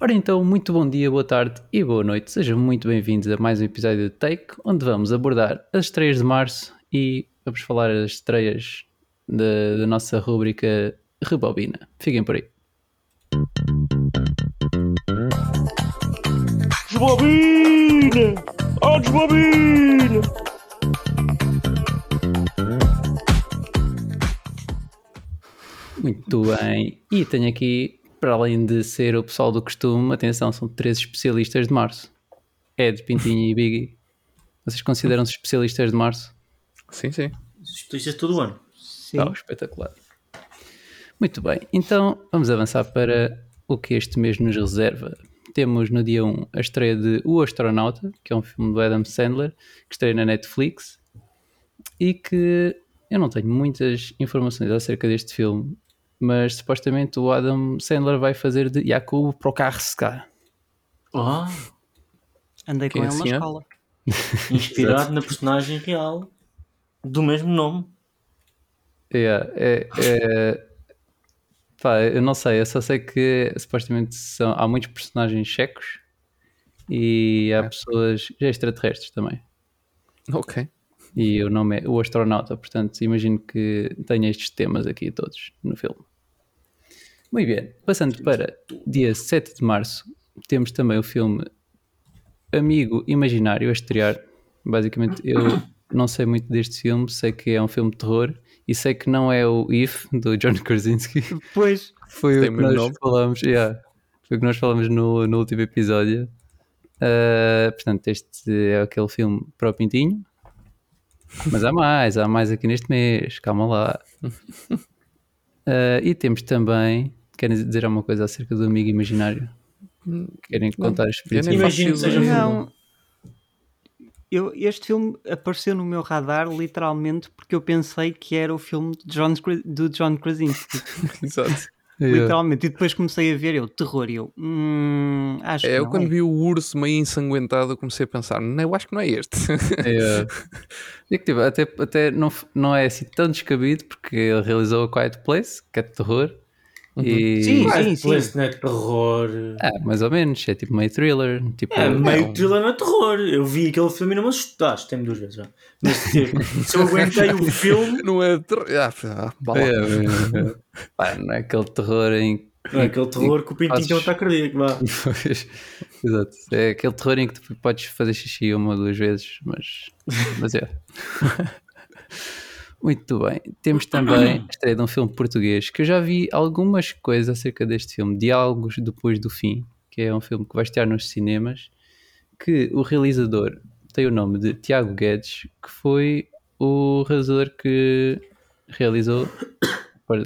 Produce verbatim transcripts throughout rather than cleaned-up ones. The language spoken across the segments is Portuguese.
Ora então, muito bom dia, boa tarde e boa noite. Sejam muito bem-vindos a mais um episódio de Take, onde vamos abordar as estreias de março e vamos falar as estreias da, da nossa rúbrica Rebobina. Fiquem por aí. Desbobina! Oh, desbobina! Muito bem, e tenho aqui, para além de ser o pessoal do costume, atenção, são três especialistas de março. Ed, Pintinho e Biggie. Vocês consideram-se especialistas de março? Sim, sim. Especialistas todo o ano. Sim. Oh, espetacular. Muito bem, então vamos avançar para o que este mês nos reserva. Temos no dia um a estreia de O Astronauta, que é um filme do Adam Sandler, que estreia na Netflix, e que eu não tenho muitas informações acerca deste filme, mas supostamente o Adam Sandler vai fazer de Jakub para o carro secar. Oh. Andei com ele na escola. Inspirado na personagem real do mesmo nome. Yeah, é... é... Pá, eu não sei, eu só sei que supostamente são, há muitos personagens checos e há é. pessoas extraterrestres também. Ok. E o nome é O Astronauta, portanto imagino que tenha estes temas aqui todos no filme. Muito bem, passando para dia sete de março, temos também o filme Amigo Imaginário a estrear. Basicamente eu não sei muito deste filme, sei que é um filme de terror e sei que não é o If do John Krasinski. Pois, foi o que nós nome. falamos yeah, foi o que nós falamos no, no último episódio. Uh, portanto, este é aquele filme para o Pintinho. Mas há mais, há mais aqui neste mês, calma lá. Uh, e temos também, querem dizer alguma coisa acerca do Amigo Imaginário? Querem contar a experiência? Eu imagino que seja não. Eu, este filme apareceu no meu radar literalmente porque eu pensei que era o filme de John, do John Krasinski. Exato. Literalmente. E depois comecei a ver, eu, terror, e eu, hum, acho é, que não. Eu quando é. vi o urso meio ensanguentado comecei a pensar, não, eu acho que não é este. É. E que, tipo, até, até não, não é assim tão descabido porque ele realizou A Quiet Place, que é de terror. Uhum. E... Sim, Quiet sim, sim. Place não é terror. É, mais ou menos, é tipo meio thriller. Tipo, é, meio é um... thriller não é terror. Eu vi aquele filme e não me assustaste, tem-me duas vezes já. Mas tipo, se eu aguentei o filme. Não é terror. Ah, bala. É, é, é. Pá, não é aquele terror em. Não é aquele terror em... que o Pintinho tem um ataque cardíaco, vá. Exato. É aquele terror em que tu podes fazer xixi uma ou duas vezes, mas. Mas é. Muito bem, temos também a estreia de um filme português que eu já vi algumas coisas acerca deste filme, Diálogos Depois do Fim, que é um filme que vai estrear nos cinemas, que o realizador tem o nome de Tiago Guedes, que foi o realizador que realizou,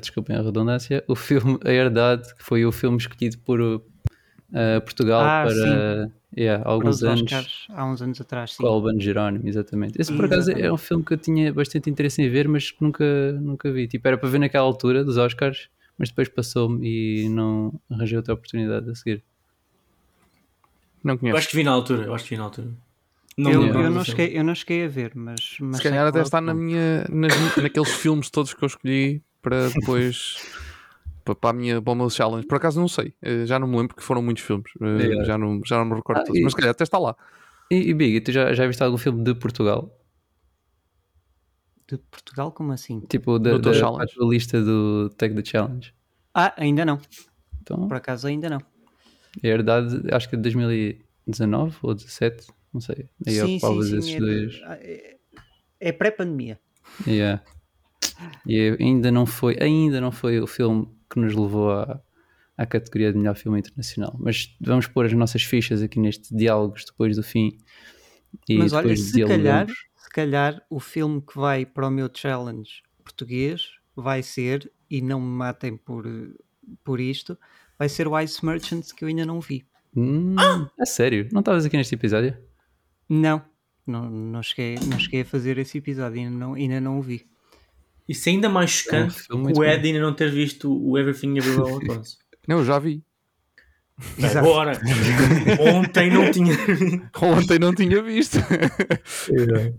desculpem a redundância, o filme A Herdade, que foi o filme escolhido por uh, Portugal ah, para... Yeah, há alguns anos, Oscars, há uns anos atrás, sim. Com Albano Jerónimo, exatamente. Esse por acaso é um filme que eu tinha bastante interesse em ver, mas nunca, nunca vi. Tipo, era para ver naquela altura dos Oscars, mas depois passou-me e não arranjei outra oportunidade a seguir. Não conheço. Eu acho que vi na altura. Eu acho que vi na altura. Não, eu, não, eu, não cheguei, eu não cheguei a ver, mas, mas se calhar até está na minha, nas, naqueles filmes todos que eu escolhi para depois. Para, a minha, para o meu challenge, por acaso não sei, já não me lembro porque foram muitos filmes, é. já, não, já não me recordo ah, todos, e, mas se calhar até está lá. E, e Big, tu já, já viste algum filme de Portugal? De Portugal? Como assim? Tipo da, da, da lista do Take the Challenge? Ah, ainda não, então, por acaso ainda não. É verdade, acho que é de dois mil e dezanove ou dezassete, não sei, aí sim, sim, sim, esses é, dois. É, é pré-pandemia. Yeah. E ainda não foi, ainda não foi o filme que nos levou à, à categoria de melhor filme internacional. Mas vamos pôr as nossas fichas aqui neste Diálogos Depois do Fim. E mas olha, se calhar, se calhar o filme que vai para o meu challenge português vai ser, e não me matem por, por isto, vai ser o Ice Merchants, que eu ainda não vi. Hum, ah! É sério? Não estavas aqui neste episódio? Não, não, não, cheguei, não cheguei a fazer esse episódio, ainda não, ainda não o vi. Isso é ainda mais chocante é, o Ed bem. ainda não ter visto o Everything Everywhere All At Once. Não, eu já vi. Agora! Ontem não tinha Ontem não tinha visto. É.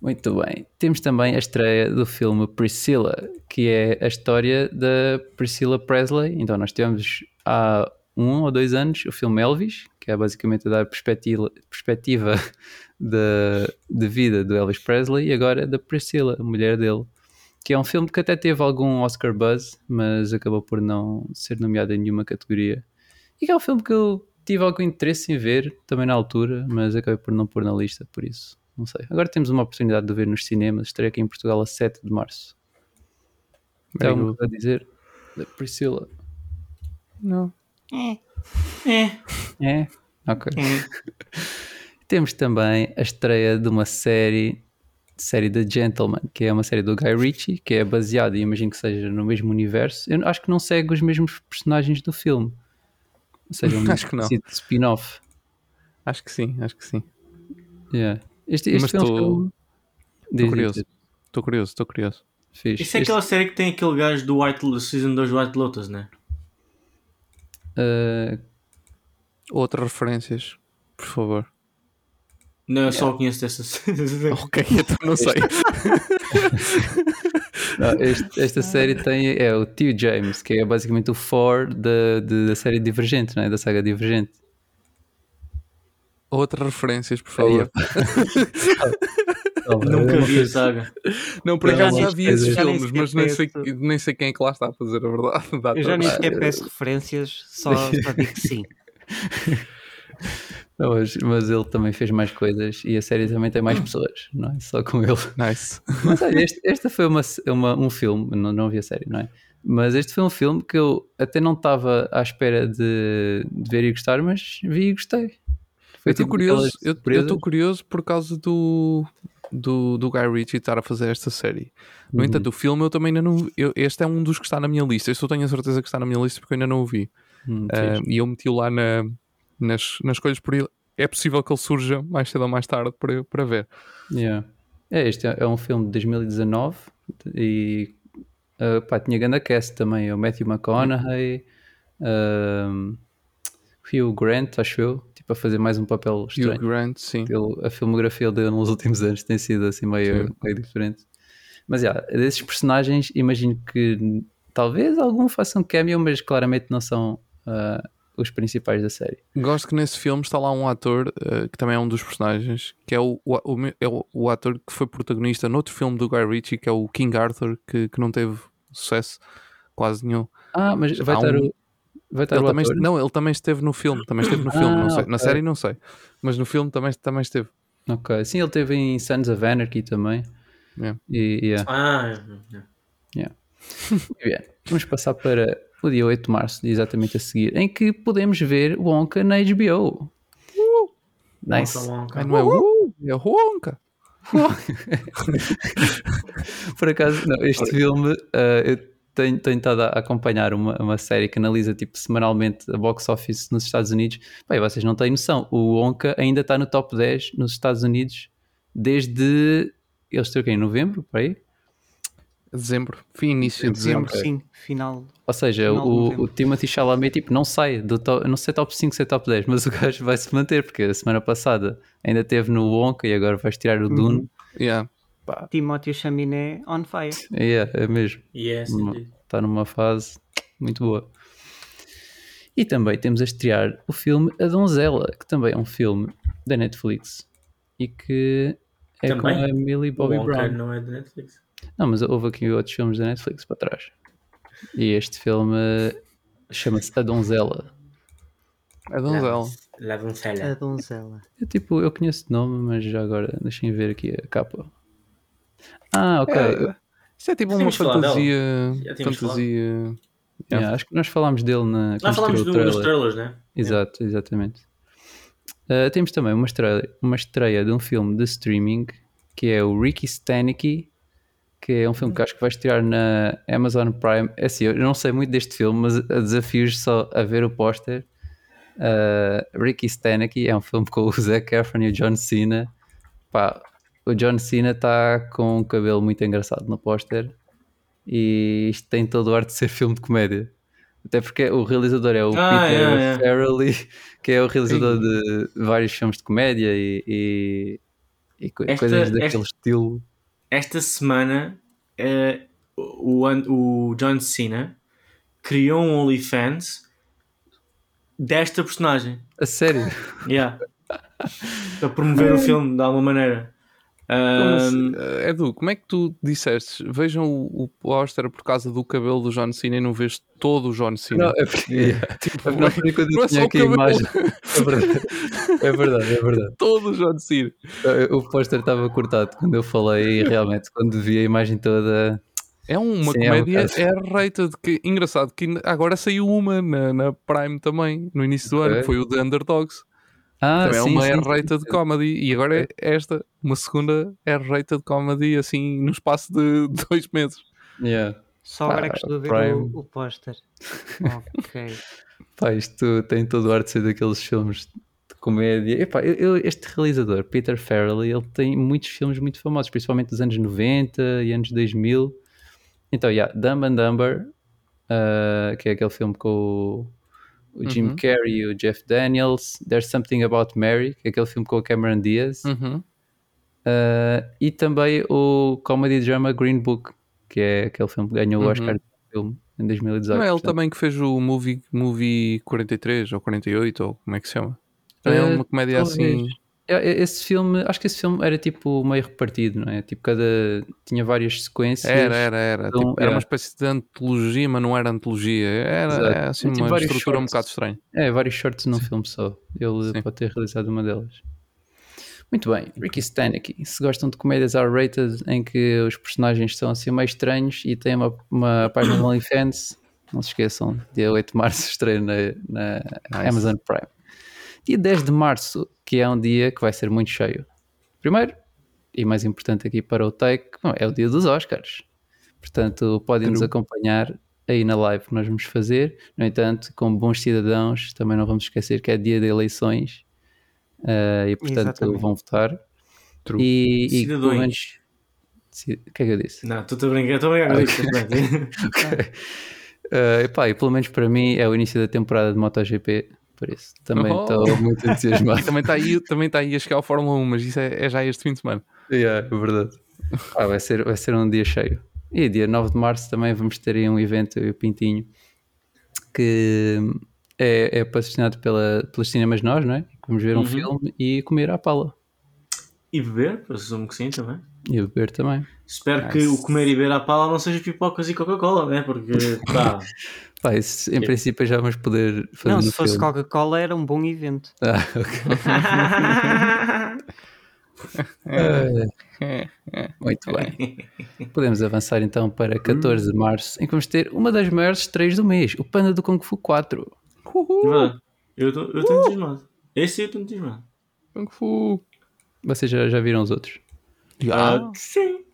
Muito bem. Temos também a estreia do filme Priscilla, que é a história da Priscilla Presley. Então nós tivemos há um ou dois anos, o filme Elvis, que é basicamente a dar perspectiva, perspectiva de, de vida do Elvis Presley, e agora da Priscilla, a mulher dele, que é um filme que até teve algum Oscar buzz, mas acabou por não ser nomeado em nenhuma categoria. E que é um filme que eu tive algum interesse em ver, também na altura, mas acabei por não pôr na lista, por isso, não sei. Agora temos uma oportunidade de ver nos cinemas, estarei aqui em Portugal a sete de março. Então, o que eu vou dizer da Priscilla? Não. É. É. É? Ok. É. Temos também a estreia de uma série... série The Gentleman, que é uma série do Guy Ritchie, que é baseada, e imagino que seja no mesmo universo. Eu acho que não segue os mesmos personagens do filme, ou seja, um acho que não. Spin-off. Acho que sim, acho que sim. Yeah. Este, este Mas estou filme... curioso, estou curioso, estou curioso. Fiz. Isso é este... aquela série que tem aquele gajo do White Lotus, Season dois do White Lotus, né? Uh... Outras referências, por favor. Não, eu yeah. só conheço dessas. Ok, então não sei. Não, este, esta série tem é o tio James, que é basicamente o Thor da, da série Divergente, não é? Da saga Divergente. Outras referências, por favor. Não, nunca vi a saga. Não, por acaso já vi esses filmes, mas nem sei, nem sei quem é que lá está a fazer, a verdade. Dá eu já nem sequer peço referências, só para dizer que sim. Não, mas ele também fez mais coisas e a série também tem mais pessoas, não é? Só com ele. Nice. Mas olha, este, este foi uma, uma, um filme, não, não vi a série, não é? Mas este foi um filme que eu até não estava à espera de, de ver e gostar, mas vi e gostei. Foi eu estou tipo curioso, eu, curioso por causa do, do, do Guy Ritchie estar a fazer esta série. No uhum. entanto, o filme eu também ainda não... Eu, este é um dos que está na minha lista. Este eu tenho a certeza que está na minha lista porque eu ainda não o vi. Hum, uh, e eu meti-o lá na... Nas, nas coisas por ele, é possível que ele surja mais cedo ou mais tarde para, para ver. Yeah. É, este é um filme de dois mil e dezanove e uh, pá, tinha grande cast também, o Matthew McConaughey, um, Hugh Grant, acho eu, tipo a fazer mais um papel estranho. Hugh Grant, sim. Ele, a filmografia dele nos últimos anos tem sido assim meio, meio diferente. Mas já, yeah, desses personagens, imagino que talvez algum faça um cameo, mas claramente não são... Uh, os principais da série. Gosto que nesse filme está lá um ator uh, que também é um dos personagens, que é o, o, o, é o, o ator que foi protagonista noutro filme do Guy Ritchie, que é o King Arthur, que, que não teve sucesso quase nenhum. Ah, mas vai estar um... o, vai estar ele o também ator? Est... Não, ele também esteve no filme, também esteve no filme, ah, não sei. Okay. Na série não sei, mas no filme também, também esteve. Ok, sim, ele esteve em Sons of Anarchy também. Yeah. E, yeah. Ah, yeah. Yeah. Bem, vamos passar para o dia oito de março, exatamente a seguir, em que podemos ver Wonka na H B O. Uh, nice. Wonka, Wonka. Não é uh, é Wonka. Por acaso, não, este filme uh, eu tenho tentado acompanhar uma, uma série que analisa tipo semanalmente a box office nos Estados Unidos. Bem, vocês não têm noção, o Wonka ainda está no top dez nos Estados Unidos desde, eles estão aqui em novembro, para aí? Dezembro, fim, início de dezembro, dezembro. Sim, final. Ou seja, final o, o Timothée Chalamet tipo, não sai do top, não sei top cinco, sei top dez, mas o gajo vai se manter, porque a semana passada ainda teve no Wonka e agora vais tirar o Dune. Uhum. Yeah. Timothée Chalamet on fire. Yeah, é mesmo. Yes, está numa fase muito boa. E também temos a estrear o filme A Donzela, que também é um filme da Netflix e que é também com a Millie Bobby Brown. Não é da Netflix? Não, mas houve aqui outros filmes da Netflix para trás. E este filme chama-se A Donzela. A Donzela. La Donzela. A Donzela. É tipo, eu conheço o nome, mas já agora deixem ver aqui a capa. Ah, ok. É, isto é tipo uma fantasia. Fantasia. Yeah, acho que nós falámos dele na. Nós falámos de um dos trailers, né? Exato, é. Exatamente. Uh, temos também uma estreia, uma estreia de um filme de streaming que é o Ricky Stanicki, que é um filme que acho que vais tirar na Amazon Prime. É assim, eu não sei muito deste filme, mas desafios só a ver o póster. Uh, Ricky Stanicki é um filme com o Zac Efron e o John Cena. Pá, o John Cena está com um cabelo muito engraçado no póster e isto tem todo o ar de ser filme de comédia. Até porque o realizador é o ah, Peter yeah, yeah. Farrelly, que é o realizador de vários filmes de comédia e, e, e esta, coisas daquele esta... estilo. Esta semana uh, o, o John Cena criou um OnlyFans desta personagem. A sério? Yeah. Para promover o filme de alguma maneira. Um... Se, Edu, como é que tu disseste? Vejam o, o póster por causa do cabelo do John Cena e não vês todo o John Cena? Não, é porque yeah. tipo, não, foi quando eu tinha aqui a imagem. É verdade, é verdade, é verdade. Todo o John Cena. O póster estava cortado quando eu falei e realmente quando vi a imagem toda. É uma Sim, comédia R-rated, é que engraçado que agora saiu uma na, na Prime também, no início do okay. ano, que foi o The Underdogs. Ah, sim, é uma sim, R-rated sim. comedy e agora é esta, uma segunda R-rated comedy assim no espaço de dois meses. Yeah. Só agora ah, que estou a ver Prime. o, o póster. Ok. Pá, isto tem todo o ar de ser daqueles filmes de comédia. Epá, eu, eu, este realizador, Peter Farrelly, ele tem muitos filmes muito famosos, principalmente dos anos noventa e anos dois mil. Então, yeah, Dumb and Dumber, uh, que é aquele filme com o, o Jim uh-huh. Carrey e o Jeff Daniels. There's Something About Mary, que é aquele filme com o Cameron Diaz. Uh-huh. Uh, e também o comedy drama Green Book, que é aquele filme que ganhou o Oscar uh-huh. do filme em dois mil e dezoito. Não é ele portanto. também que fez o movie, movie quarenta e três ou quarenta e oito, ou como é que se chama? É uma comédia uh, assim... Esse filme, acho que esse filme era tipo meio repartido, não é? Tipo, cada... tinha várias sequências. Era, era, era. Então, tipo, era. Era uma espécie de antologia, mas não era antologia. Era, era assim, tipo, uma estrutura shorts. um bocado estranha. É, vários shorts num filme só. Ele Sim. pode ter realizado uma delas. Muito bem, Ricky Stanicki. Se gostam de comédias R-rated em que os personagens são assim meio estranhos e têm uma, uma página no OnlyFans, não se esqueçam, dia oito de março estreia na, na nice. Amazon Prime. Dia dez de março, que é um dia que vai ser muito cheio. Primeiro, e mais importante aqui para o Take, é o dia dos Oscars. Portanto, podem nos acompanhar aí na live que nós vamos fazer. No entanto, como bons cidadãos, também não vamos esquecer que é dia de eleições uh, e, portanto, Exatamente. vão votar. True. E, e pelo menos... O que é que eu disse? Não, estou a brincar. Estou a brincar. Okay. uh, epá, e pelo menos para mim é o início da temporada de MotoGP. Por isso, também estou oh. muito entusiasmado. também está aí, também tá aí a chegar ao Fórmula um, mas isso é, é já este fim de semana. Yeah, é verdade. Ah, vai, ser, vai ser um dia cheio. E dia nove de março também vamos ter aí um evento, eu e o Pintinho, que é, é patrocinado pela, pelos Cinemas Nós, não é? Vamos ver uhum. um filme e comer à pala. E beber, presumo que sim também. E beber também. Espero nice. que o comer e beber à pala não seja pipocas e Coca-Cola, né? Porque pá. pá isso, em é. princípio já vamos poder fazer. Não, se fosse filme. Coca-Cola era um bom evento. Ah, ok. Muito bem. Podemos avançar então para catorze de março, em que vamos ter uma das maiores estreias do mês, o Panda do Kung Fu quatro. Uhul. Eu estou entusiasmado. Esse eu estou entusiasmado. Kung Fu. Vocês já, já viram os outros? Ah, sim.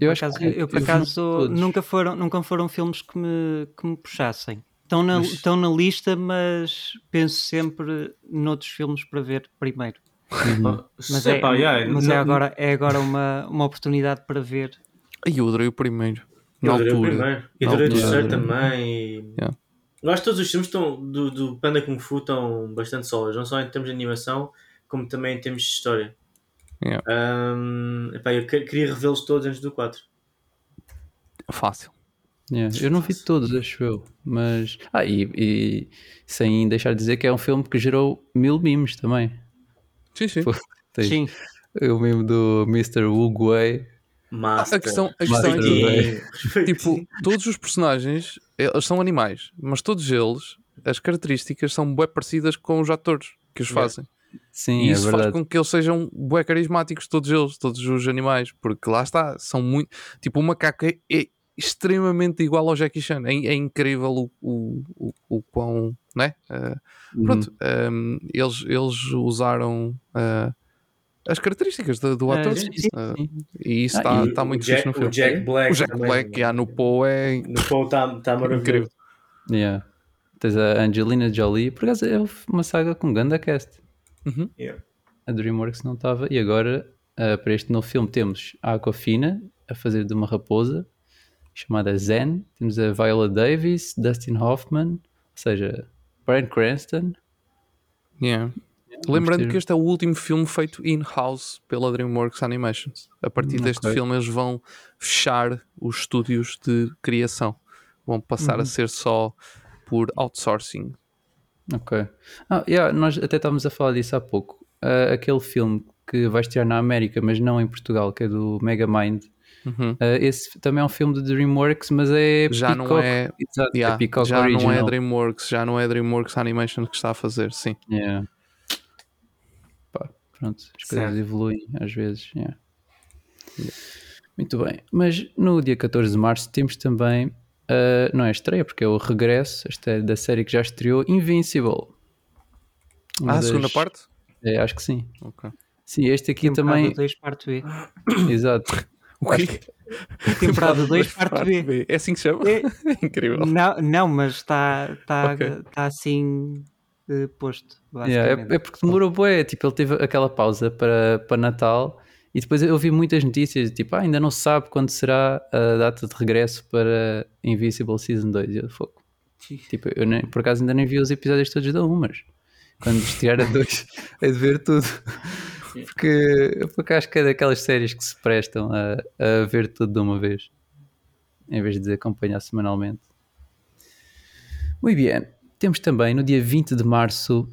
Eu, acho acaso, que, eu, eu por acaso nunca foram, nunca foram filmes que me, que me puxassem. Estão na, mas... estão na lista, mas penso sempre noutros filmes para ver primeiro. Uhum. Mas, é, Epa, yeah, mas é agora, é agora uma, uma oportunidade para ver. E eu adorei o primeiro. Eu adorei o primeiro. E adorei o terceiro também. Yeah. Eu acho que todos os filmes estão, do, do Panda Kung Fu estão bastante sólidos, não só em termos de animação, como também em termos de história. Yeah. Um, epá, eu queria revê-los todos antes do quatro. Fácil. Yeah. Eu não vi todos, acho eu. Mas. Ah, e, e sem deixar de dizer que é um filme que gerou mil memes também. Sim, sim. Pô, sim. O meme do mister Wu Guei. Master. A questão, a questão é que, tipo, todos os personagens eles são animais, mas todos eles, as características são bem parecidas com os atores que os fazem. Yeah. Sim, e isso é faz com que eles sejam bué carismáticos, todos eles, todos os animais, porque lá está, são muito. Tipo, o macaco é, é extremamente igual ao Jackie Chan, é, é incrível o, o, o, o quão, né? Uh, pronto, uhum. um, eles, eles usaram uh, as características do, do ator, ah, uh, e isso está ah, tá muito fixe no filme. O Jack Black, o Jack Black yeah, no Poe é. No Poe está tá maravilhoso. Yeah. Tens a Angelina Jolie, por acaso é uma saga com ganda cast. Uhum. Yeah. A DreamWorks não estava. E agora uh, para este novo filme temos a Aquafina a fazer de uma raposa chamada Zen, temos a Viola Davis, Dustin Hoffman, ou seja, Bryan Cranston. yeah. Yeah, lembrando ter... que este é o último filme feito in-house pela DreamWorks Animations. A partir okay. deste filme eles vão fechar os estúdios de criação, vão passar uhum. a ser só por outsourcing. Ok. Ah, yeah, nós até estávamos a falar disso há pouco. Uh, aquele filme que vais tirar na América, mas não em Portugal, que é do Megamind. Uhum. Uh, esse também é um filme de DreamWorks, mas é já Peacock, não é, exato, yeah, é Peacock já original. Não é DreamWorks, já não é DreamWorks Animation que está a fazer, sim. Yeah. Pá, pronto, as coisas evoluem às vezes. Yeah. Yeah. Muito bem, mas no dia catorze de março temos também, uh, não é estreia, porque é o regresso esta é da série que já estreou, Invincible. Uma ah, das... a segunda parte? É, acho que sim. Okay. Sim, este aqui temporada também... dois, parte B. Exato. O quê? Temporada dois, parte B. B. É assim que se chama? É... é incrível. Não, não mas está tá, okay. tá assim uh, posto. Yeah, é, é porque demorou bué, tipo, ele teve aquela pausa para, para Natal e depois eu vi muitas notícias, tipo, ah, ainda não se sabe quando será a data de regresso para Invincible Season dois. E eu foco. Tipo, eu nem, por acaso ainda nem vi os episódios todos da um, mas quando tirar a dois é de ver tudo. Porque, porque acho que é daquelas séries que se prestam a, a ver tudo de uma vez, em vez de acompanhar semanalmente. Muito bem. Temos também no dia vinte de março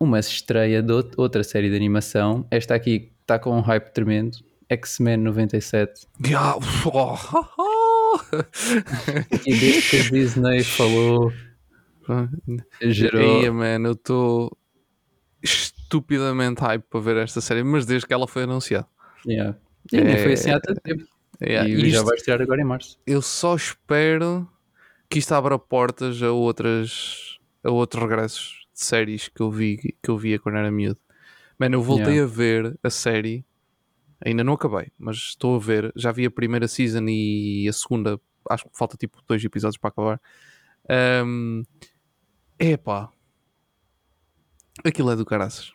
uma estreia de outra série de animação. Esta aqui está com um hype tremendo. X-Men noventa e sete. E desde que a Disney falou, gerou. Aí, mano, eu estou estupidamente hype para ver esta série, mas desde que ela foi anunciada. Yeah. E é, foi assim há tanto tempo. Yeah. E, e isto, já vai estrear agora em março. Eu só espero que isto abra portas a outras a outros regressos de séries que eu vi que eu via quando era miúdo. Mano, eu voltei yeah. a ver a série, ainda não acabei, mas estou a ver, já vi a primeira season e a segunda, acho que falta tipo dois episódios para acabar. Um, epá, aquilo é do caraças.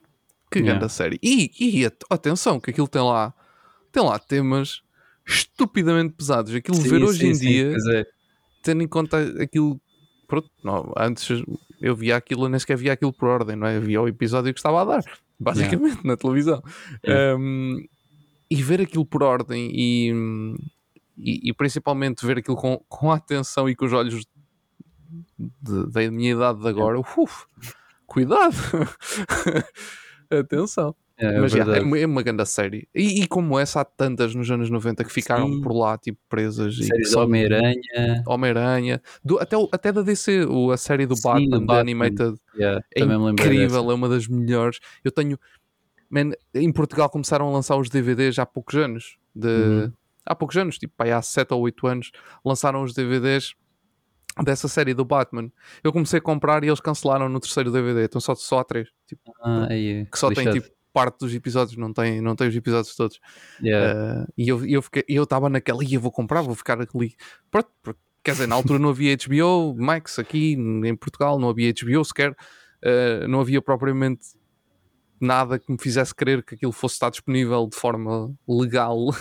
Que yeah. grande série. E, e atenção, que aquilo tem lá, tem lá temas estupidamente pesados. Aquilo sim, ver sim, hoje em sim, dia, é. Tendo em conta aquilo. Pronto, não, antes eu via aquilo, eu nem sequer via aquilo por ordem, não é? Eu via o episódio que estava a dar, basicamente, yeah. na televisão. Yeah. Um, e ver aquilo por ordem e, e, e principalmente ver aquilo com, com a atenção e com os olhos de, da minha idade de agora, uf, cuidado! Atenção! É, mas é, é, é uma grande série. E, e como essa, há tantas nos anos noventa que ficaram sim. por lá, tipo, presas. Séries Homem-Aranha. Homem-Aranha. Do, até, até da D C, a série do sim, Batman, da Animated. Yeah, é incrível, é uma das melhores. Eu tenho... Man, em Portugal começaram a lançar os D V Ds há poucos anos. De, uhum. Há poucos anos, tipo, aí há sete ou oito anos, lançaram os D V Ds dessa série do Batman. Eu comecei a comprar e eles cancelaram no terceiro D V D, então só, só há três tipo, ah, yeah. que só Lixado. Tem tipo parte dos episódios, não tem, não tem os episódios todos yeah. uh, e eu estava eu eu naquela, e eu vou comprar, vou ficar ali pronto, pronto. Quer dizer, na altura não havia H B O Max aqui em Portugal, não havia H B O sequer, uh, não havia propriamente nada que me fizesse crer que aquilo fosse estar disponível de forma legal uhum.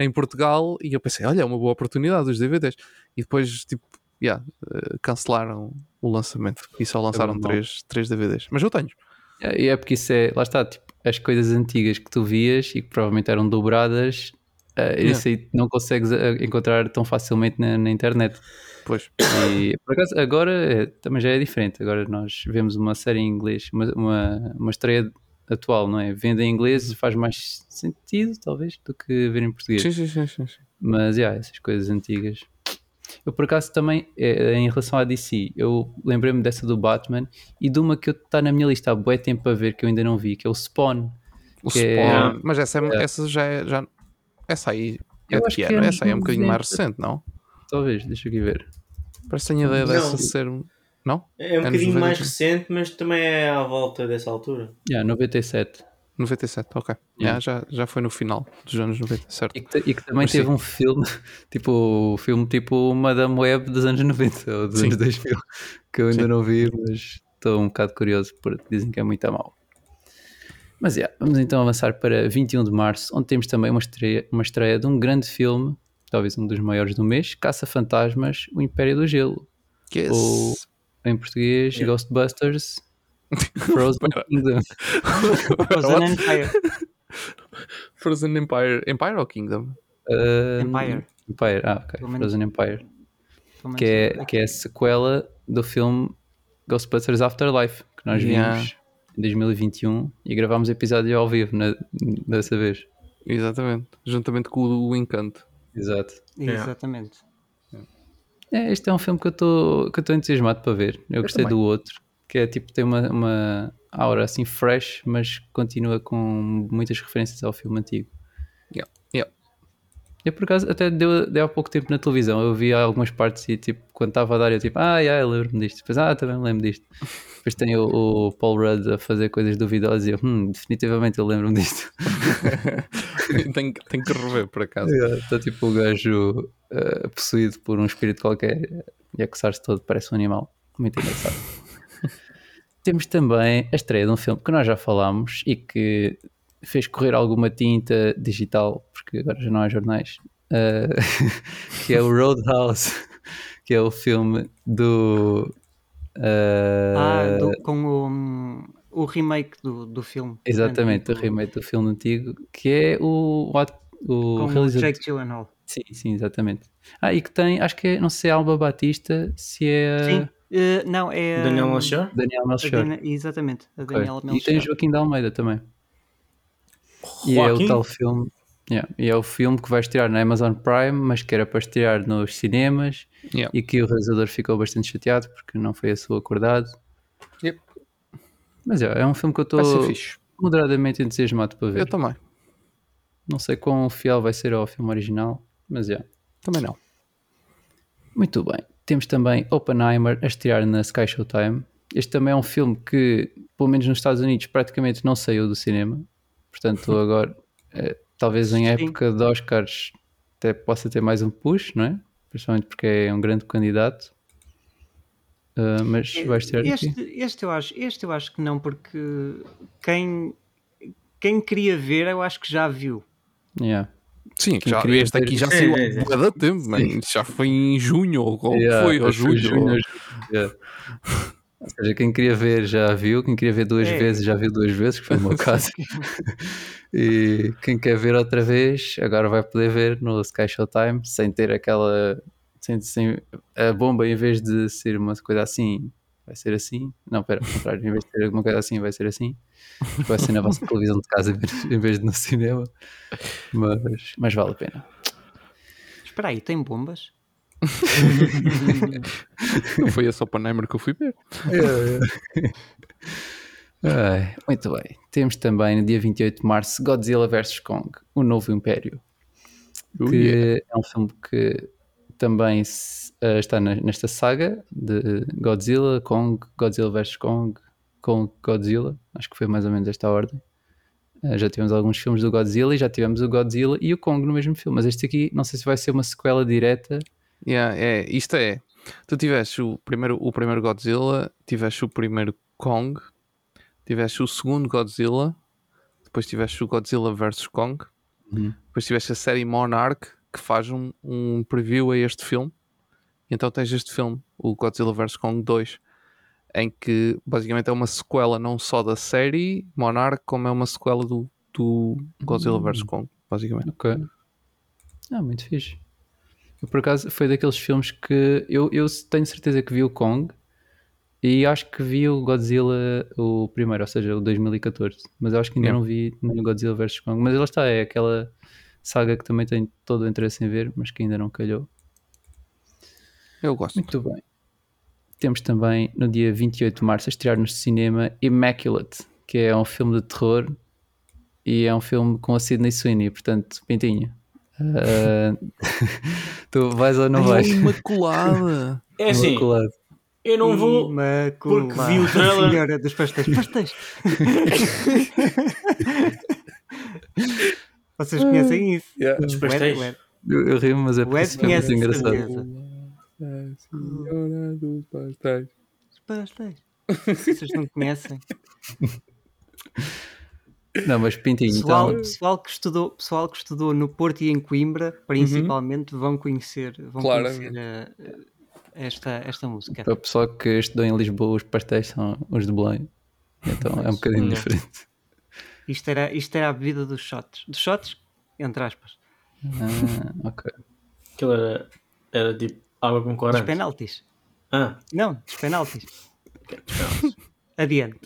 em Portugal, e eu pensei, olha, é uma boa oportunidade os D V Ds, e depois tipo yeah, uh, cancelaram o lançamento e só lançaram três, três D V Ds, mas eu tenho. É, é porque isso é, lá está, tipo, as coisas antigas que tu vias e que provavelmente eram dobradas, uh, é. Isso aí não consegues encontrar tão facilmente na, na internet. Pois. E por acaso agora é, também já é diferente, agora nós vemos uma série em inglês, uma, uma, uma estreia atual, não é? Vendo em inglês faz mais sentido, talvez, do que ver em português. Sim, sim, sim, sim, sim. Mas, yeah, essas coisas antigas. Eu por acaso também, em relação à D C, eu lembrei-me dessa do Batman e de uma que está na minha lista há bué tempo para ver, que eu ainda não vi, que é o Spawn. O Spawn, é... mas essa, é, é. essa já é, já... essa aí é, que é, que é, essa aí é um bocadinho mais recente, não? Talvez, deixa eu aqui ver. Parece que tenho ideia não, dessa ser... Não? É um bocadinho mais recente, mas também é à volta dessa altura. É, yeah, noventa e sete. noventa e sete, ok. Yeah. Yeah, já, já foi no final dos anos noventa, certo? E que, e que também mas teve sim. um filme, tipo filme tipo Madame Web dos anos noventa ou dos sim. anos dois mil, que eu ainda sim. não vi, mas estou um bocado curioso porque dizem que é muito a mal. Mas yeah, vamos então avançar para vinte e um de março, onde temos também uma estreia, uma estreia de um grande filme, talvez um dos maiores do mês, Caça-Fantasmas, O Império do Gelo. Yes. Ou em português, yeah. Ghostbusters... Frozen Kingdom. Frozen Empire. Frozen Empire. Empire ou Kingdom? Uh, Empire. Empire. Ah, ok. Frozen Empire. Que é, que é a sequela do filme Ghostbusters Afterlife, que nós yeah. vimos em dois mil e vinte e um e gravámos o episódio ao vivo na, dessa vez. Exatamente, juntamente com o, o Encanto. Exato. Yeah. Exatamente. É, este é um filme que eu estou que eu estou entusiasmado para ver. Eu, eu gostei também. Do outro, que é tipo, tem uma, uma aura assim fresh, mas continua com muitas referências ao filme antigo. Yeah. Yeah. Eu por acaso até deu, deu há pouco tempo na televisão, eu vi algumas partes e tipo, quando estava a dar eu tipo, ah, yeah, eu lembro-me disto, depois, ah, também me lembro disto. Depois tem o, o Paul Rudd a fazer coisas duvidosas e eu, hum, definitivamente eu lembro-me disto. tenho, tenho que rever por acaso. Está é, tipo o gajo uh, possuído por um espírito qualquer e a coçar-se todo, parece um animal. Muito engraçado. Temos também a estreia de um filme que nós já falámos e que fez correr alguma tinta digital, porque agora já não há jornais, uh, que é o Roadhouse, que é o filme do... Uh, ah, do, com o, o remake do, do filme. Exatamente, o remake do filme antigo, que é o... o, o com realizador. Jake Gyllenhaal. Sim, sim, exatamente. Ah, e que tem, acho que é, não sei, Alba Batista, se é... Sim. Uh, não, é... Daniel Melchior? Daniel Melchior. Dan- exatamente, a Daniel okay. Melchior. E tem Joaquim de Almeida também. Joaquim? E é o tal filme... Yeah, e é o filme que vai estrear na Amazon Prime, mas que era para estrear nos cinemas yeah. e que o realizador ficou bastante chateado porque não foi a sua acordado. Yep. Mas é, é um filme que eu estou moderadamente entusiasmado para ver. Eu também. Não sei quão fiel vai ser ao filme original, mas é. Também não. Muito bem. Temos também Oppenheimer a estrear na Sky Showtime. Este também é um filme que, pelo menos nos Estados Unidos, praticamente não saiu do cinema. Portanto, agora, eh, talvez em Sim. época de Oscars até possa ter mais um push, não é? Principalmente porque é um grande candidato. Uh, mas vais tirar este, aqui? Este eu, acho, este eu acho que não, porque quem, quem queria ver, eu acho que já viu. Yeah. Sim, já, este aqui já saiu há um bocado de tempo, man. Já foi em junho, ou yeah, foi, ou julho. Junho, ou... Yeah. Ou seja, quem queria ver já viu, quem queria ver duas é. vezes já viu duas vezes, que foi o meu caso. E quem quer ver outra vez, agora vai poder ver no Sky Showtime, sem ter aquela... Sem, sem, a bomba, em vez de ser uma coisa assim, vai ser assim. Não, pera, ao contrário, em vez de ser alguma coisa assim, vai ser assim. Vai ser na vossa televisão de casa em vez de no cinema, mas, mas vale a pena. Espera aí, tem bombas? Não foi esse Oppenheimer que eu fui ver. É, é. Ai, muito bem. Temos também no dia vinte e oito de março Godzilla vs Kong, o novo império, oh, que yeah. é um filme que também uh, está na, nesta saga de Godzilla, Kong, Godzilla vs Kong, Kong, Godzilla. Acho que foi mais ou menos esta ordem. Uh, já tivemos alguns filmes do Godzilla e já tivemos o Godzilla e o Kong no mesmo filme. Mas este aqui, não sei se vai ser uma sequela direta. Yeah, é, isto é, tu tiveste o primeiro, o primeiro Godzilla, tiveste o primeiro Kong, tiveste o segundo Godzilla, depois tiveste o Godzilla vs Kong, uhum. depois tiveste a série Monarch, que faz um, um preview a este filme. Então tens este filme, o Godzilla vs Kong dois, em que basicamente é uma sequela não só da série Monarch, como é uma sequela do, do Godzilla vs Kong, basicamente. Ok. Ah, muito fixe. Eu, por acaso, foi daqueles filmes que eu, eu tenho certeza que vi o Kong e acho que vi o Godzilla, o primeiro, ou seja, o dois mil e catorze, mas eu acho que ainda é. não vi nem o Godzilla vs Kong, mas lá está, é aquela saga que também tenho todo o interesse em ver, mas que ainda não calhou. Eu gosto. Muito bem. Temos também, no dia vinte e oito de março, a estrear no cinema Immaculate, que é um filme de terror e é um filme com a Sidney Sweeney, portanto, pintinho. Uh, tu vais ou não vais? Imaculada. É assim, Imaculado. Eu não vou Imaculado. Porque vi o trailer. Senhora dos pastéis, pastéis. Vocês conhecem isso? Yeah. Dos pastéis. Web, web. Eu, eu rimo, mas é muito engraçado. Senhora dos pastéis. Dos pastéis. Vocês não conhecem? Não, mas pintinho. Pessoal, então... pessoal, que estudou, pessoal que estudou no Porto e em Coimbra, principalmente, uhum. vão conhecer, vão conhecer uh, esta, esta música. Para o pessoal que estudou em Lisboa, os pastéis são os de Belém. Então é um bocadinho diferente. Isto era, isto era a bebida dos shots. Dos shots, entre aspas. Ah, ok. Aquilo era, era tipo água com corante. Dos penaltis. Ah. Não, dos penaltis. Okay. Adiante.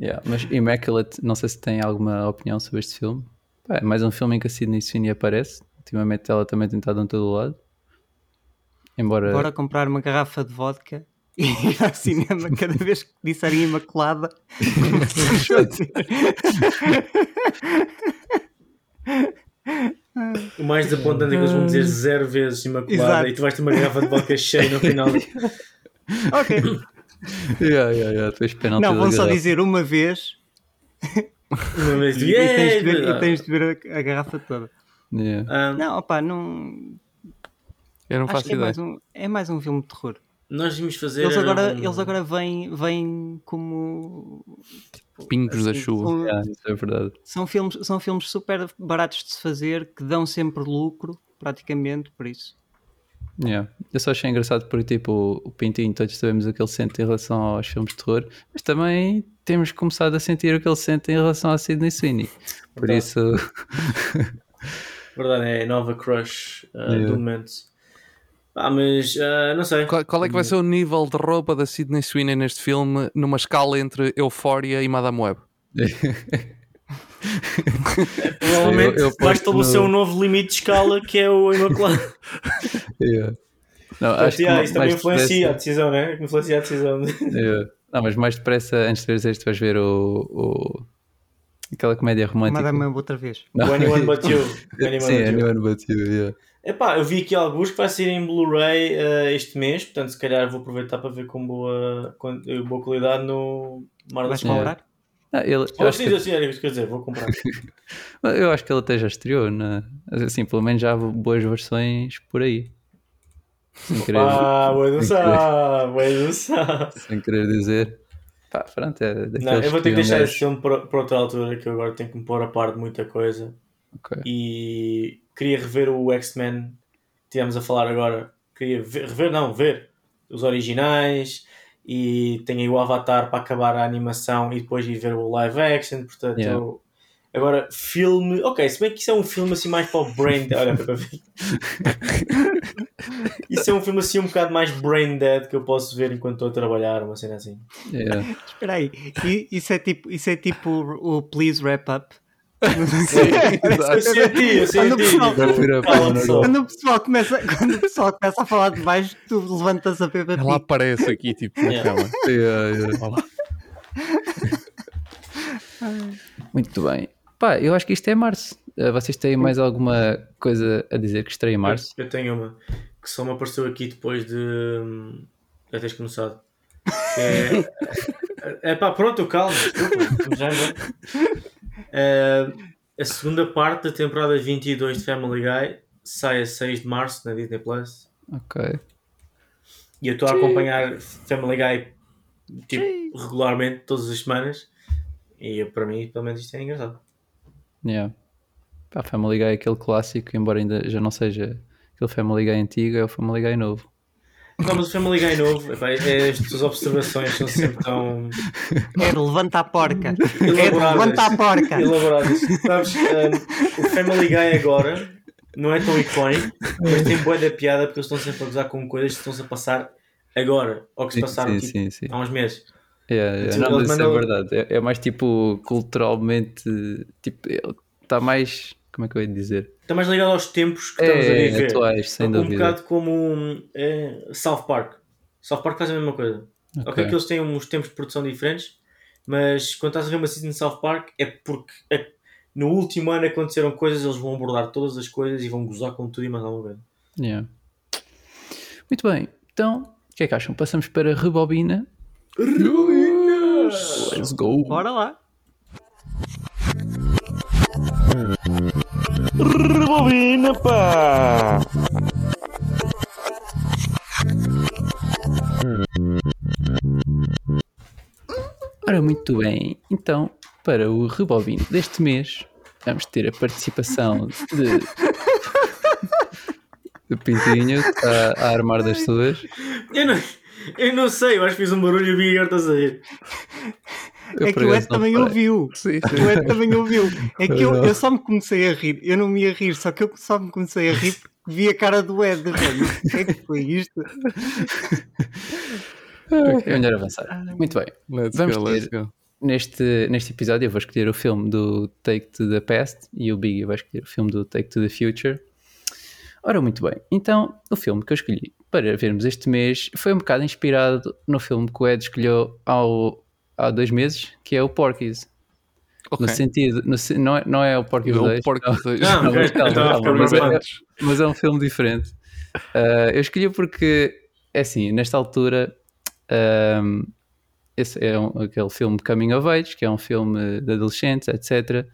Yeah, mas Immaculate, não sei se tem alguma opinião sobre este filme. Pá, é mais um filme em que a Sidney Sweeney aparece. Ultimamente ela também tem estado em todo o lado. Embora... Bora comprar uma garrafa de vodka e ir ao cinema cada vez que disserem Imaculada. O mais desapontante é que eles vão dizer zero vezes Imaculada. Exato. E tu vais ter uma garrafa de vodka cheia no final. Ok. Yeah, yeah, yeah. Não, vão só dizer uma vez. Uma vez de... yeah, e, tens de ver, e tens de ver a, a garrafa toda. Yeah. Um... Não, opá, não. Eu não faço ideia. É mais, um, é mais um filme de terror. Nós vimos fazer. Eles agora, um... eles agora vêm, vêm como. Tipo, pingos assim, da chuva. São, yeah, isso é verdade. São filmes, são filmes super baratos de se fazer, que dão sempre lucro, praticamente, por isso. Yeah. Eu só achei engraçado porque tipo, o Pintinho, todos sabemos o que ele sente em relação aos filmes de terror, mas também temos começado a sentir o que ele sente em relação à Sidney Sweeney. Por verdade. Isso. Verdade, é a nova crush uh, yeah. do momento. Ah, mas uh, não sei. Qual, qual é que vai ser o nível de roupa da Sidney Sweeney neste filme, numa escala entre Euphoria e Madame Web? Provavelmente eu, eu vai estabelecer no... um novo limite de escala que é o Imaculado. Yeah. Não, então, acho yeah, que isso também influencia depressa... a decisão, não é? Influencia a decisão. Yeah. Não, mas mais depressa, antes de veres este, vais ver o, o... aquela comédia romântica. Madame outra vez. Não. O Anyone But You. Anyone Sim, but Anyone But You. Yeah. Epá, eu vi aqui alguns que vai sair em Blu-ray uh, este mês, portanto se calhar vou aproveitar para ver com boa, com boa qualidade no Mar das Palmas. Ah, ele, oh, sim, que... assim, quer dizer, vou comprar. Eu acho que ele até já estreou, né? Assim, pelo menos já há boas versões por aí. Sem querer, ah, boa dançar, boa dançar. Sem querer dizer. Pá, pronto, é não, eu vou ter que deixar esse filme para, para outra altura, que eu agora tenho que me pôr a par de muita coisa. Okay. E queria rever o X-Men que estivemos a falar agora. Queria ver, rever, não, ver os originais. E tenho aí o Avatar para acabar a animação e depois ir ver o live action, portanto yeah. eu... agora filme, ok, se bem que isso é um filme assim mais para o brain dead, olha para ver isso é um filme assim um bocado mais brain dead que eu posso ver enquanto estou a trabalhar, uma cena assim. Yeah. Espera aí, isso é tipo, isso é tipo o Please Wrap Up. Quando o pessoal começa a falar de baixo, tu levantas a P P P. Ela aparece aqui, tipo, na yeah. cama. Yeah, yeah. Olá. Muito bem. Pá, eu acho que isto é março. Vocês têm mais alguma coisa a dizer que estreia em março? Eu tenho uma, que só me apareceu aqui depois de... já teres começado. É, é pá, pronto, calma. Já já... Uh, a segunda parte da temporada vinte e dois de Family Guy sai a seis de março na Disney Plus. Ok. E eu estou a acompanhar Family Guy tipo, regularmente, todas as semanas. E eu, para mim, pelo menos, isto é engraçado. Yeah. Pá, Family Guy é aquele clássico, embora ainda já não seja aquele Family Guy antigo, é o Family Guy novo. Não, mas o Family Guy novo, epá, é, as tuas observações são sempre tão... É levanta a porca. Elaboradas. É levanta a porca. Elaboradas. Sabes, um, o Family Guy agora não é tão icónico, mas tem boa da piada porque eles estão sempre a gozar com coisas que estão-se a passar agora, ou que se passaram sim, sim, sim. há uns meses. Yeah, yeah. Então, não, mas mandam... isso é verdade. É, é mais tipo, culturalmente, tipo, está mais... Como é que eu ia dizer? Está mais ligado aos tempos que estamos é, a viver. Atuais, sem então, dúvida. Um bocado como um, é, South Park. South Park faz a mesma coisa. Okay. Ok, que eles têm uns tempos de produção diferentes, mas quando estás a ver uma season de South Park é porque é, no último ano aconteceram coisas, eles vão abordar todas as coisas e vão gozar com tudo e mais alguma coisa. Yeah. Muito bem. Então, o que é que acham? Passamos para a Rebobina. Rebobinas! Let's go! Bora lá! Rebobina, pá! Ora, muito bem. Então, para o Rebobino deste mês, vamos ter a participação de... do Pintinho, que está a armar das suas. Eu não, eu não sei, eu acho que fiz um barulho e vi agora a sair. Eu é que o Ed também ouviu. Sim, sim. O Ed também ouviu. É que eu, eu só me comecei a rir. Eu não me ia rir, só que eu só me comecei a rir porque vi a cara do Ed. O que é que foi isto? É melhor avançar. Muito bem. Let's Vamos go, ter... let's go. Neste, neste episódio eu vou escolher o filme do Take to the Past e o Biggie vai escolher o filme do Take to the Future. Ora, muito bem. Então, o filme que eu escolhi para vermos este mês foi um bocado inspirado no filme que o Ed escolheu ao, há dois meses, que é o Porky's. Okay. No sentido, no, não, é, não é o Porky's dois. Mas é um filme diferente. Uh, eu escolhi porque, é assim, nesta altura... Um, Esse é um, aquele filme Coming of Age, que é um filme de adolescentes, etcétera,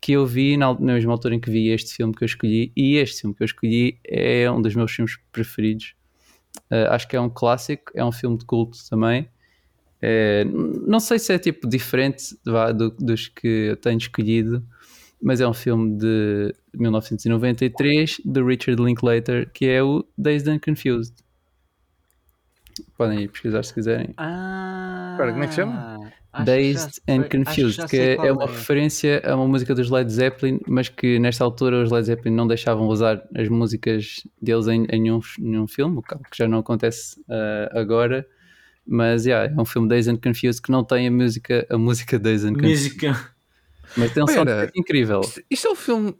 que eu vi na, na mesma altura em que vi este filme que eu escolhi, e este filme que eu escolhi é um dos meus filmes preferidos. Uh, acho que é um clássico, é um filme de culto também. É, não sei se é tipo diferente vá, do, dos que eu tenho escolhido, mas é um filme de mil novecentos e noventa e três, de Richard Linklater, que é o Dazed and Confused. Podem ir pesquisar se quiserem. Ah, Pera, como é que chama? Dazed and Confused, que é, é uma referência a uma música dos Led Zeppelin, mas que nesta altura os Led Zeppelin não deixavam usar as músicas deles em, em nenhum, nenhum filme, que já não acontece uh, agora. Mas yeah, é um filme Dazed and Confused que não tem a música, a música Dazed and Confused. Música. Mas tem um soundtrack incrível. Isto, isto é um filme...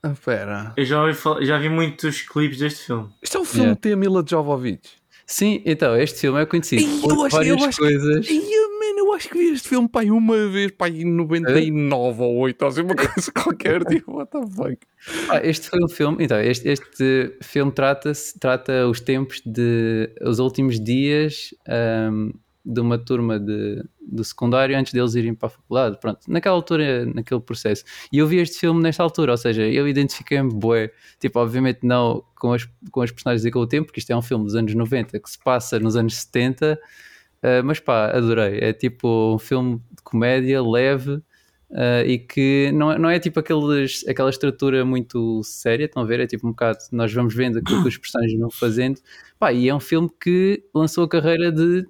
Ah, pera. Eu já, ouvi, já vi muitos clipes deste filme. Isto é um filme yeah. que tem a Mila Jovovich. Sim, então, este filme é conhecido e por eu acho, várias eu acho, coisas. Que, man, eu acho que vi este filme pai, uma vez, pai, em noventa e nove é? ou oito, ou assim, uma coisa qualquer, tipo, what the fuck. Ah, este foi um filme, então, este, este filme trata-se, trata os tempos de, os últimos dias um, de uma turma de, do secundário antes deles irem para a faculdade, pronto, naquela altura, naquele processo, e eu vi este filme nesta altura, ou seja, eu identifiquei-me bué, tipo, obviamente não com as, com as personagens e com o tempo, porque isto é um filme dos anos noventa que se passa nos anos setenta, uh, mas pá, adorei, é tipo um filme de comédia leve uh, e que não é, não é tipo aqueles, aquela estrutura muito séria, estão a ver, é tipo um bocado, nós vamos vendo aquilo que os personagens vão fazendo, pá, e é um filme que lançou a carreira de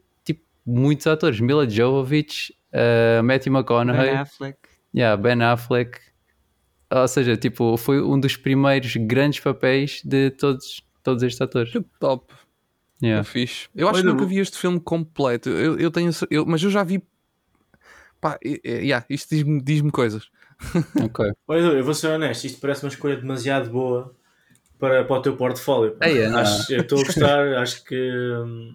muitos atores, Mila Jovovich, uh, Matthew McConaughey, Ben Affleck. Yeah, Ben Affleck, ou seja, tipo, foi um dos primeiros grandes papéis de todos, todos estes atores. Top, yeah. Fixe. Eu acho que nunca vi este filme completo, eu, eu tenho, eu, mas eu já vi, pá, yeah, isto diz-me, diz-me coisas. Ok. Olha, eu vou ser honesto, isto parece uma escolha demasiado boa. Para, para o teu portfólio. Ah, é, acho, eu estou a gostar, acho que...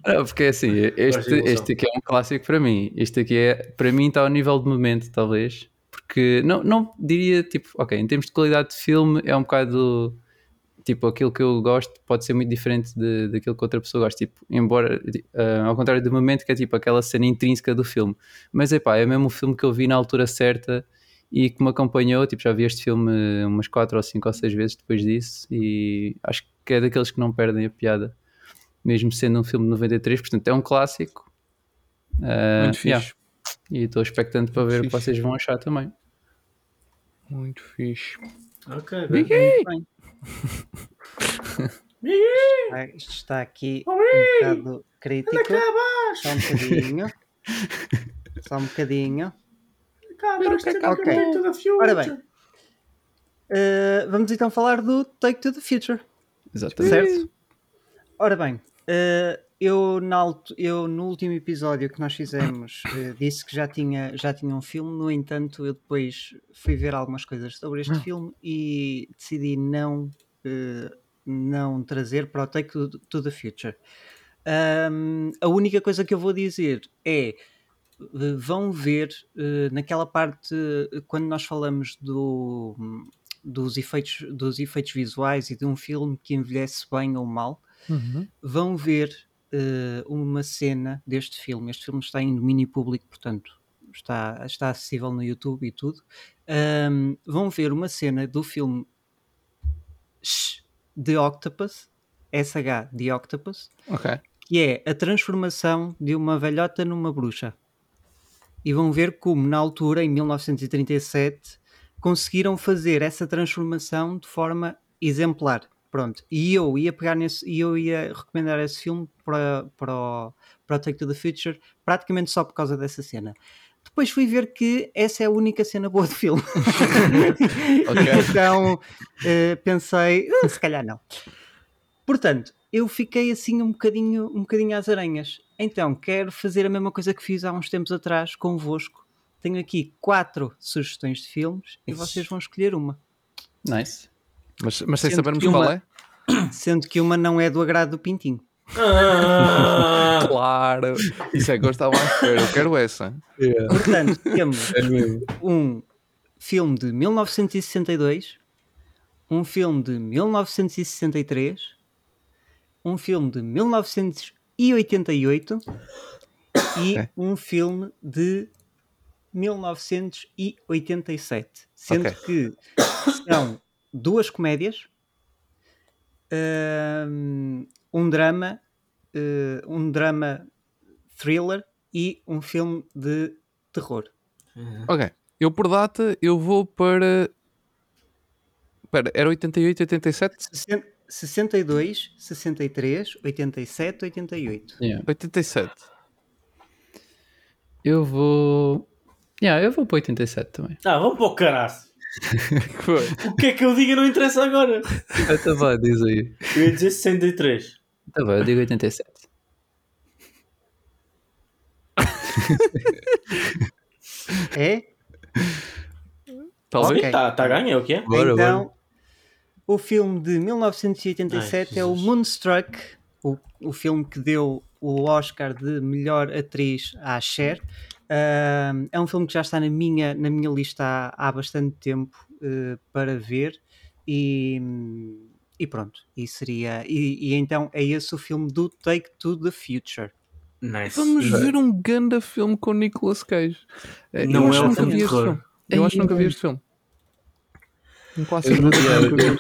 Não, porque assim, este, este aqui é um clássico para mim. Este aqui é, para mim está ao nível de momento, talvez. Porque não, não diria, tipo, ok, em termos de qualidade de filme é um bocado... Tipo, aquilo que eu gosto pode ser muito diferente de, daquilo que outra pessoa gosta. Tipo, embora, uh, ao contrário do momento, que é tipo aquela cena intrínseca do filme. Mas epá, é mesmo o filme que eu vi na altura certa... E que me acompanhou, tipo, já vi este filme umas quatro ou cinco ou seis vezes depois disso e acho que é daqueles que não perdem a piada, mesmo sendo um filme de noventa e três, portanto é um clássico. Uh, Muito fixe. Yeah. E estou expectante para ver fixe. O que vocês vão achar também. Muito fixe. Ok, bem. Bem. Isto está aqui um bocado crítico. Anda cá abaixo. Só um bocadinho. Só um bocadinho. Ah, okay. Ora bem, uh, vamos então falar do Take to the Future. Exatamente. Certo? Ora bem, uh, eu, na, eu no último episódio que nós fizemos uh, disse que já tinha, já tinha um filme, no entanto eu depois fui ver algumas coisas sobre este filme e decidi não, uh, não trazer para o Take to, to the Future. Um, a única coisa que eu vou dizer é... Vão ver uh, naquela parte uh, quando nós falamos do, dos, efeitos, dos efeitos visuais e de um filme que envelhece bem ou mal, uhum. Vão ver uh, uma cena deste filme. Este filme está em domínio público, portanto está, está acessível no YouTube e tudo. Um, vão ver uma cena do filme The Octopus, S H The Octopus, okay. Que é a transformação de uma velhota numa bruxa. E vão ver como, na altura, em mil novecentos e trinta e sete, conseguiram fazer essa transformação de forma exemplar. Pronto. E eu ia pegar nesse, e eu ia recomendar esse filme para, para, o, para o Take to the Future, praticamente só por causa dessa cena. Depois fui ver que essa é a única cena boa do filme. Okay. Então uh, pensei, uh, se calhar não. Portanto, eu fiquei assim um bocadinho, um bocadinho às aranhas. Então, quero fazer a mesma coisa que fiz há uns tempos atrás convosco. Tenho aqui quatro sugestões de filmes e vocês vão escolher uma. Nice. Mas, mas sem sabermos qual é? Sendo que uma não é do agrado do Pintinho. Ah, claro. Isso é que eu estava à espera. Eu quero essa. Yeah. Portanto, temos um filme de mil novecentos e sessenta e dois, um filme de mil novecentos e sessenta e três, um filme de mil novecentos e oitenta e oito e okay. um filme de mil novecentos e oitenta e sete. Sendo okay. que são duas comédias, um, um drama, um drama thriller e um filme de terror. Ok. Eu por data, eu vou para... Espera, era oitenta e oito, oitenta e sete? sessenta e dois, sessenta e três, oitenta e sete, oitenta e oito. Yeah. oitenta e sete. Eu vou... Yeah, eu vou para oitenta e sete também. Ah, vamos para o caraço. O que é que eu digo não interessa agora. Ah, tá bem, diz aí. Eu ia dizer sessenta e três. Tá bem, eu digo oitenta e sete. É? Talvez. Está okay. tá ganha, o que é? Então, bora. O filme de mil novecentos e oitenta e sete Ai, é o Moonstruck, o, o filme que deu o Oscar de melhor atriz à Cher. Uh, é um filme que já está na minha, na minha lista há, há bastante tempo uh, para ver e, e pronto. E seria. E, e então é esse o filme do Take to the Future. Nice. Vamos é. ver um grande filme com Nicolas Cage. Não, eu é um filme de terror. Eu acho que nunca vi este filme.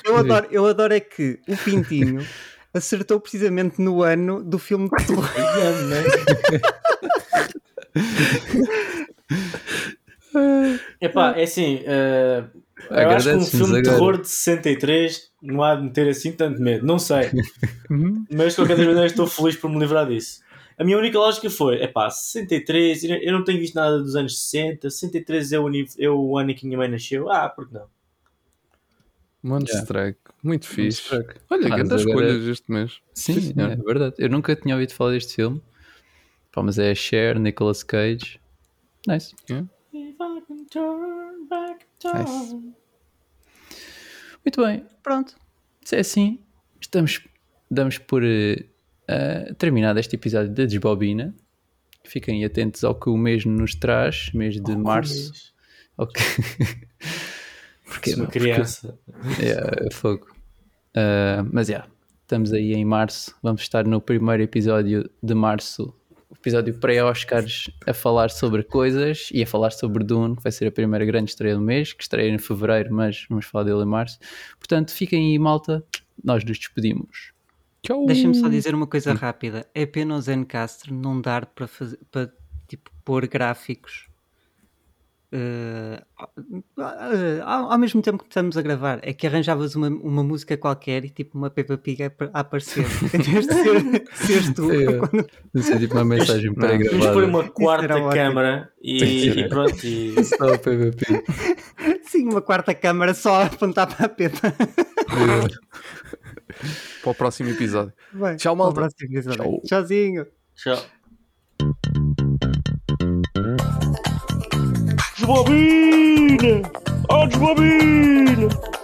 Eu adoro, eu adoro é que o Pintinho acertou precisamente no ano do filme de terror. Epá, é assim, uh, eu acho que um filme de terror de sessenta e três não há de meter assim tanto medo, não sei. Mas de qualquer maneira estou feliz por me livrar disso. A minha única lógica foi, é pá, sessenta e três, eu não tenho visto nada dos anos sessenta, sessenta e três é o, eu, o ano em que minha mãe nasceu, ah, porque não? Moonstruck, yeah. muito fixe. Moonstruck. Olha, ah, grandes escolhas este mês. Sim, Sim é verdade. Eu nunca tinha ouvido falar deste filme, pá, mas é a Cher, Nicolas Cage, nice. Yeah. If I can turn back time. Nice. Muito bem, pronto. Se é assim, estamos, damos por... Uh, Uh, terminado este episódio da Desbobina. Fiquem atentos ao que o mês nos traz, mês de oh, março. Mês. Okay. Porque uma criança. Porque... Yeah, fogo. Uh, mas já, yeah, estamos aí em março. Vamos estar no primeiro episódio de março, episódio pré-Oscars, a falar sobre coisas e a falar sobre Dune, que vai ser a primeira grande estreia do mês, que estreia em fevereiro, mas vamos falar dele em março. Portanto, fiquem aí, malta. Nós nos despedimos. Deixa-me só dizer uma coisa rápida. É pena o Zencastr não dar para fazer, para tipo, pôr gráficos uh, ao, ao mesmo tempo que estamos a gravar. É que arranjavas uma, uma música qualquer e tipo uma Peppa Pig a aparecer. Em vez de ser, seres tu. É, quando... Isso é tipo uma mensagem para gravar. Vamos pôr uma quarta câmara e, e pronto. E... Só a Peppa Pig. Sim, uma quarta câmara só a apontar para a Peppa. Para o próximo episódio. Bem, tchau, malta. Para o próximo episódio. Tchau. Tchauzinho. Tchau. Desbobina! Oh, desbobina!